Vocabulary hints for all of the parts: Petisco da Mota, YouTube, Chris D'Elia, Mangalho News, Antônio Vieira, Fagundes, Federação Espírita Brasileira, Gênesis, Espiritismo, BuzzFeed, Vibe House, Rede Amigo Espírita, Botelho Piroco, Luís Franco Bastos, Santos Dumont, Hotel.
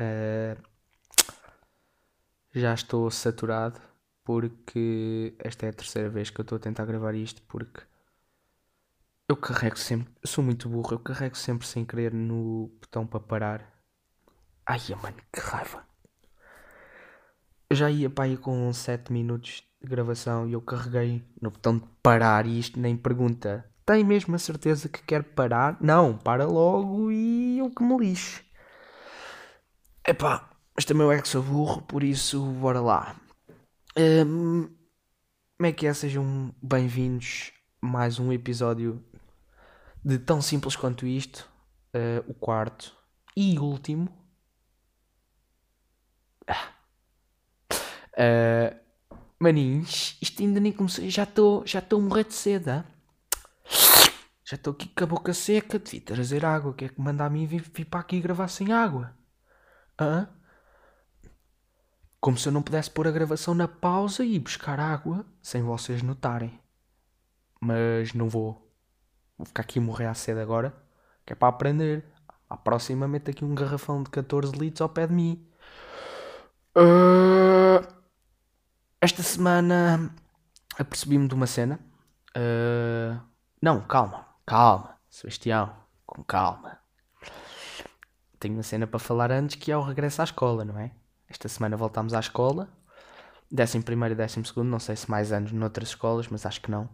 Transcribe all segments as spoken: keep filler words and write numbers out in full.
Uh, já estou saturado, porque esta é a terceira vez que eu estou a tentar gravar isto, porque eu carrego sempre, eu sou muito burro, eu carrego sempre sem querer no botão para parar. Ai, mano, que raiva. Já ia para aí com sete minutos de gravação e eu carreguei no botão de parar e isto nem pergunta. Tem mesmo a certeza que quer parar? Não, para logo e eu que me lixe. Epá, mas também eu é que sou burro, por isso bora lá. Hum, como é que é? Sejam bem-vindos a mais um episódio de Tão Simples Quanto Isto. Uh, o quarto e último. Ah. Uh, maninhos, isto ainda nem comecei, já estou já estou a morrer de sede, hein? Já estou aqui com a boca seca, devia trazer água, que é que manda a mim vir, vir para aqui gravar sem água? Hã? Como se eu não pudesse pôr a gravação na pausa e buscar água sem vocês notarem. Mas não vou, vou ficar aqui a morrer à sede agora, que é para aprender. À próxima meto aqui um garrafão de catorze litros ao pé de mim. Uh... Esta semana apercebi-me de uma cena. Uh, não, calma, calma, Sebastião, com calma. Tenho uma cena para falar antes, que é o regresso à escola, não é? Esta semana voltámos à escola, décimo primeiro e décimo segundo, não sei se mais anos noutras escolas, mas acho que não.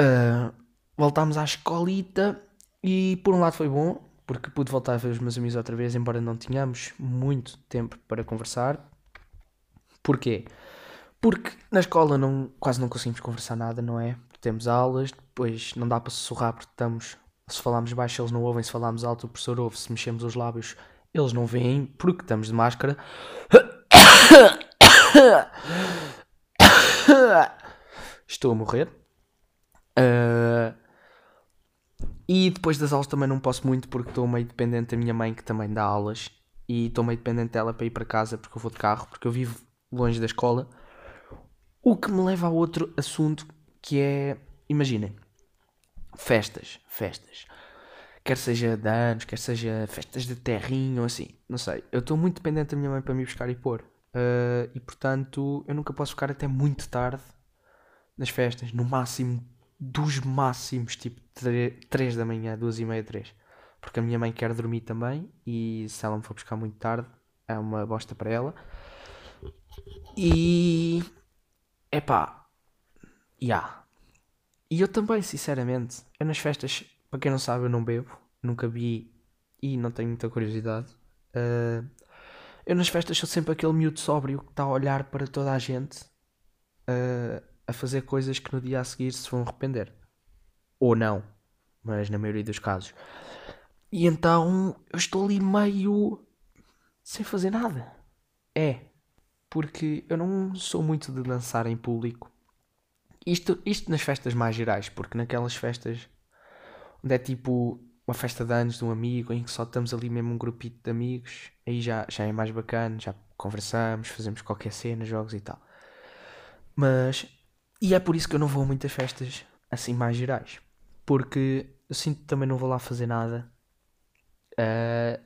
Uh, voltámos à escolita e por um lado foi bom, porque pude voltar a ver os meus amigos outra vez, embora não tenhamos muito tempo para conversar. Porquê? Porque na escola não, quase não conseguimos conversar nada, não é? Temos aulas, depois não dá para sussurrar porque estamos... Se falarmos baixo eles não ouvem, se falarmos alto o professor ouve, se mexemos os lábios eles não veem porque estamos de máscara. Estou a morrer. Uh... E depois das aulas também não posso muito porque estou meio dependente da minha mãe que também dá aulas. E estou meio dependente dela para ir para casa porque eu vou de carro, porque eu vivo longe da escola. O que me leva a outro assunto, que é, imaginem, festas, festas, quer seja de anos, quer seja festas de terrinho ou assim, não sei, eu estou muito dependente da minha mãe para me buscar e pôr, uh, e portanto eu nunca posso ficar até muito tarde nas festas, no máximo, dos máximos, tipo três da manhã, duas e meia, três, porque a minha mãe quer dormir também e se ela me for buscar muito tarde é uma bosta para ela. E... Epá, já. Yeah. E eu também, sinceramente, eu nas festas, para quem não sabe, eu não bebo, nunca bebi e não tenho muita curiosidade. Uh, eu nas festas sou sempre aquele miúdo sóbrio que está a olhar para toda a gente, uh, a fazer coisas que no dia a seguir se vão arrepender. Ou não, mas na maioria dos casos. E então eu estou ali meio sem fazer nada. É. Porque eu não sou muito de dançar em público. Isto, isto nas festas mais gerais, porque naquelas festas onde é tipo uma festa de anos de um amigo, em que só estamos ali mesmo um grupito de amigos, aí já, já é mais bacana, já conversamos, fazemos qualquer cena, jogos e tal. Mas, e é por isso que eu não vou a muitas festas assim mais gerais, porque eu sinto que também não vou lá fazer nada. Uh,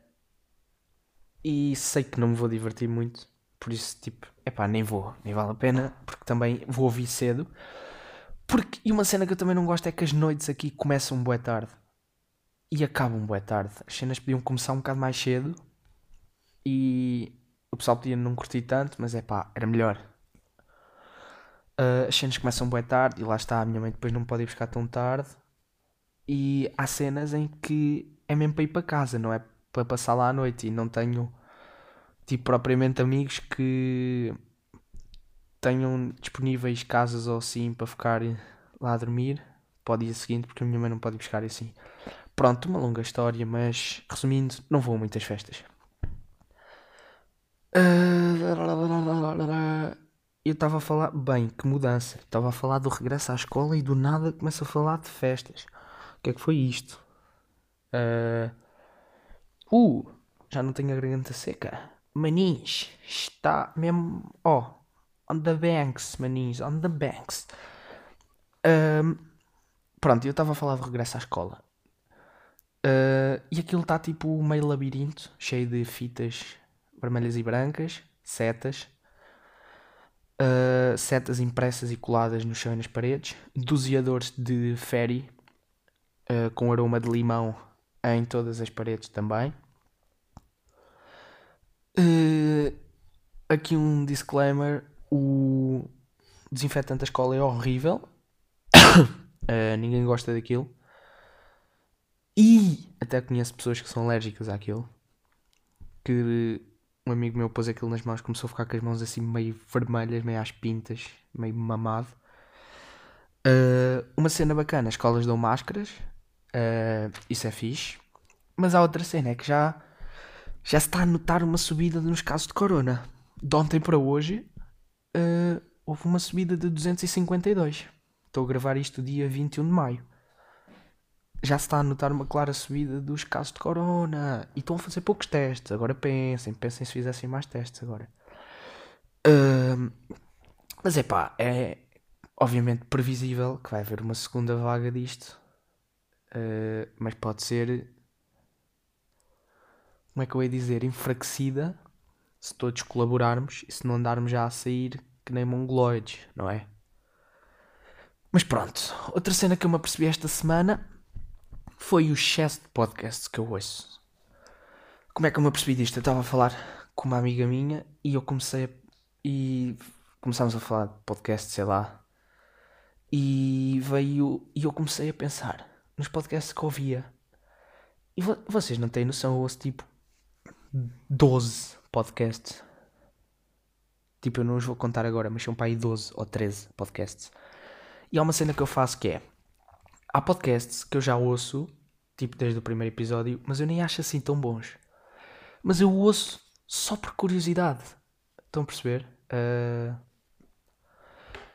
e sei que não me vou divertir muito. Por isso, tipo, epá, nem vou, nem vale a pena, porque também vou ouvir cedo. Porque, e uma cena que eu também não gosto é que as noites aqui começam bué tarde e acabam bué tarde. As cenas podiam começar um bocado mais cedo e o pessoal podia não curtir tanto, mas é pá, era melhor. Uh, as cenas começam bué tarde e lá está, a minha mãe depois não pode ir buscar tão tarde. E há cenas em que é mesmo para ir para casa, não é para passar lá à noite, e não tenho... tipo, propriamente amigos que tenham disponíveis casas ou assim para ficar lá a dormir para o dia seguinte, porque a minha mãe não pode buscar assim. Pronto, uma longa história, mas resumindo, não vou a muitas festas. Eu estava a falar, bem, que mudança, estava a falar do regresso à escola e do nada começo a falar de festas. O que é que foi isto? Uh, já não tenho a garganta seca. Manins, está mesmo, ó, oh, on the banks, manins, on the banks. Um, pronto, eu estava a falar de regresso à escola. Uh, e aquilo está tipo meio labirinto, cheio de fitas vermelhas e brancas, setas, uh, setas impressas e coladas no chão e nas paredes, doseadores de ferry uh, com aroma de limão em todas as paredes também. Uh, aqui um disclaimer, o desinfetante da escola é horrível, uh, ninguém gosta daquilo. E até conheço pessoas que são alérgicas àquilo. Que um amigo meu pôs aquilo nas mãos, começou a ficar com as mãos assim meio vermelhas, meio às pintas, meio mamado. Uh, uma cena bacana, as escolas dão máscaras, uh, isso é fixe. Mas há outra cena, é que já, já se está a notar uma subida nos casos de corona. De ontem para hoje, uh, houve uma subida de duzentos e cinquenta e dois. Estou a gravar isto dia vinte e um de maio. Já se está a notar uma clara subida dos casos de corona. E estão a fazer poucos testes. Agora pensem, pensem se fizessem mais testes agora. Uh, mas é pá, é obviamente previsível que vai haver uma segunda vaga disto. Uh, mas pode ser, como é que eu ia dizer, enfraquecida se todos colaborarmos e se não andarmos já a sair que nem mongoloides, não é? Mas pronto, outra cena que eu me apercebi esta semana... foi o excesso de podcasts que eu ouço. Como é que eu me apercebi disto? Eu estava a falar com uma amiga minha e eu comecei a... e começámos a falar de podcasts, sei lá. E veio... e eu comecei a pensar nos podcasts que ouvia. E vo... vocês não têm noção, eu ouço tipo doze podcasts. Tipo, eu não os vou contar agora, mas são para aí doze ou treze podcasts. E há uma cena que eu faço que é... há podcasts que eu já ouço, tipo desde o primeiro episódio, mas eu nem acho assim tão bons. Mas eu ouço só por curiosidade. Estão a perceber? Uh...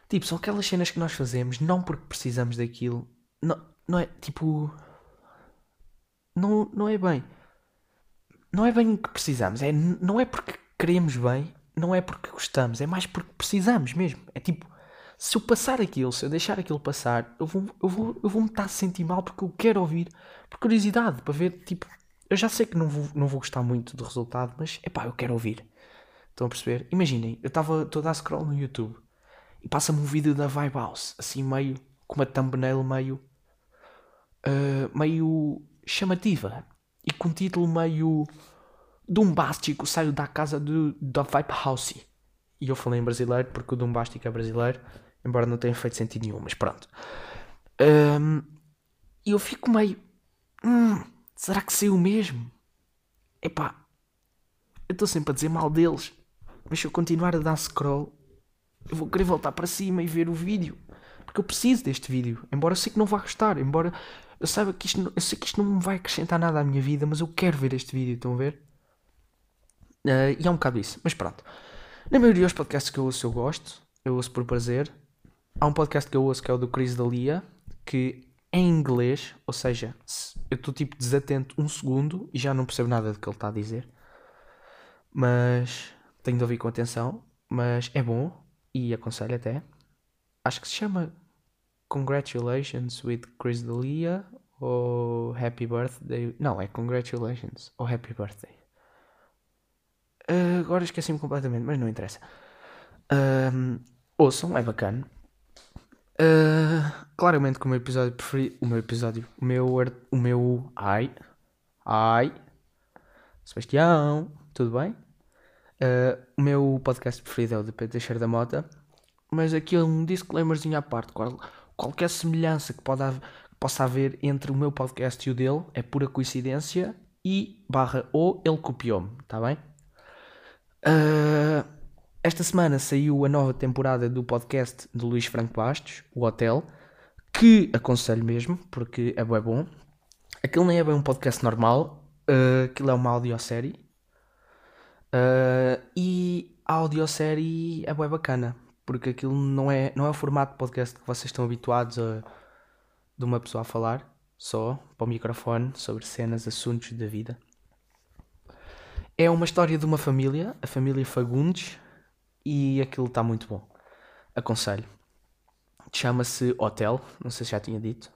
Tipo, são aquelas cenas que nós fazemos, não porque precisamos daquilo. Não, não é, tipo... Não, não é bem... Não é bem o que precisamos. É, não é porque queremos bem, não é porque gostamos. É mais porque precisamos mesmo. É tipo... se eu passar aquilo, se eu deixar aquilo passar, eu vou, eu vou, eu vou me estar a sentir mal porque eu quero ouvir, por curiosidade, para ver, tipo, eu já sei que não vou, não vou gostar muito do resultado, mas, epá, eu quero ouvir. Estão a perceber? Imaginem, eu estava toda a scroll no YouTube e passa-me um vídeo da Vibe House, assim meio, com uma thumbnail meio, uh, meio chamativa e com um título meio bombástico, saio da casa do, da Vibe House. E eu falei em brasileiro porque o bombástico é brasileiro, embora não tenha feito sentido nenhum, mas pronto. E um, eu fico meio... Hum, será que saiu mesmo? Epá, eu estou sempre a dizer mal deles, mas se eu continuar a dar scroll, eu vou querer voltar para cima e ver o vídeo, porque eu preciso deste vídeo, embora eu sei que não vá gostar, embora eu saiba que isto não, eu sei que isto não me vai acrescentar nada à minha vida, mas eu quero ver este vídeo, estão a ver? Uh, e é um bocado isso, mas pronto. Na maioria dos podcasts que eu ouço eu gosto, eu ouço por prazer. Há um podcast que eu ouço que é o do Chris D'Elia, que é em inglês, ou seja, eu estou tipo desatento um segundo e já não percebo nada do que ele está a dizer. Mas tenho de ouvir com atenção, mas é bom e aconselho até. Acho que se chama Congratulations with Chris D'Elia ou Happy Birthday, não, é Congratulations ou Happy Birthday. Uh, agora esqueci-me completamente, mas não interessa. Uh, ouçam, é bacana. Uh, claramente que o meu episódio preferido... O meu episódio... O meu... O meu... Ai... Ai... Sebastião... Tudo bem? Uh, o meu podcast preferido é o de Petisco da Mota. Mas aqui é um disclaimerzinho à parte. Qual, qualquer semelhança que, pode haver, que possa haver entre o meu podcast e o dele é pura coincidência e barra ou ele copiou-me, está bem? Uh, esta semana saiu a nova temporada do podcast do Luís Franco Bastos, o Hotel, que aconselho mesmo, porque é bem bom. Aquilo nem é bem um podcast normal, uh, aquilo é uma audiosérie. Uh, e a audiosérie é bem bacana, porque aquilo não é, não é o formato de podcast que vocês estão habituados a de uma pessoa a falar, só para o microfone, sobre cenas, assuntos da vida. É uma história de uma família, a família Fagundes, e aquilo está muito bom. Aconselho. Chama-se Hotel, não sei se já tinha dito,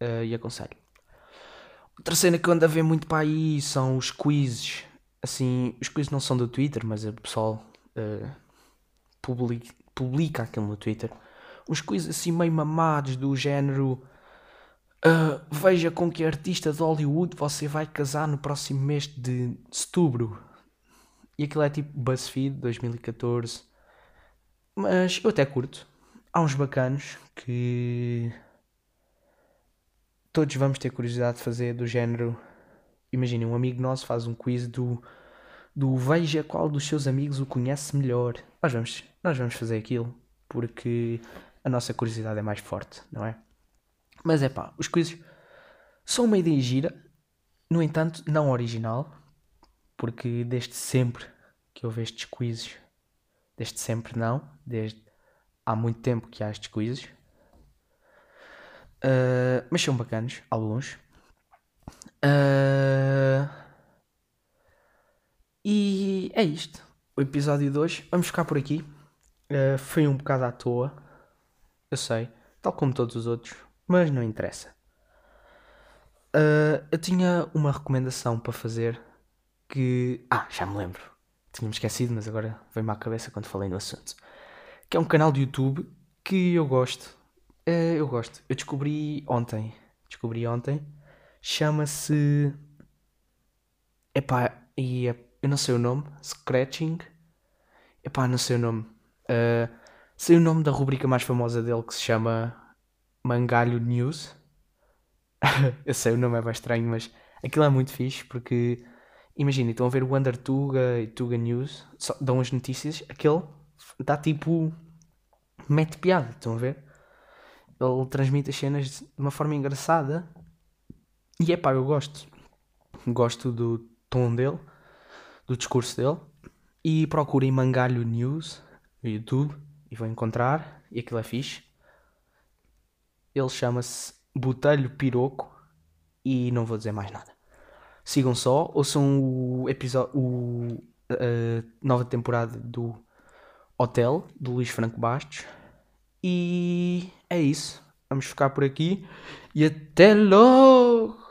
uh, e aconselho. Outra cena que eu ando a ver muito para aí são os quizzes assim, as coisas não são do Twitter, mas o pessoal uh, publica, publica aquilo no Twitter, umas coisas assim meio mamadas do género uh, veja com que artista de Hollywood você vai casar no próximo mês de setembro. E aquilo é tipo BuzzFeed dois mil e catorze, mas eu até curto. Há uns bacanos que todos vamos ter curiosidade de fazer, do género, imaginem, um amigo nosso faz um quiz do, do veja qual dos seus amigos o conhece melhor. Nós vamos, nós vamos fazer aquilo, porque a nossa curiosidade é mais forte, não é? Mas é pá, os quizzes são uma ideia gira, no entanto não original, porque desde sempre que houve estes quizzes, desde sempre não, desde há muito tempo que há estes quizzes, uh, mas são bacanas, alguns. Uh, e é isto, o episódio de hoje, vamos ficar por aqui. Uh, foi um bocado à toa, eu sei, tal como todos os outros, mas não interessa. Uh, eu tinha uma recomendação para fazer que... Ah, já me lembro, tinha-me esquecido, mas agora veio-me à cabeça quando falei no assunto. Que é um canal de YouTube que eu gosto. Uh, eu gosto, eu descobri ontem, descobri ontem, chama-se... Epá, e é... eu não sei o nome, Scratching, epá, não sei o nome. Uh, sei o nome da rubrica mais famosa dele, que se chama Mangalho News. Eu sei, o nome é bem estranho, mas aquilo é muito fixe, porque imagina, estão a ver o Under Tuga e Tuga News, só dão as notícias, aquele dá tipo, mete piada, estão a ver? Ele transmite as cenas de uma forma engraçada e é pá, eu gosto gosto do tom dele, do discurso dele. E procurem Mangalho News YouTube e vou encontrar, e aquilo é fixe. Ele chama-se Botelho Piroco e não vou dizer mais nada. Sigam só, ouçam o episódio, o, a nova temporada do Hotel, do Luís Franco Bastos, e é isso, vamos ficar por aqui e até logo!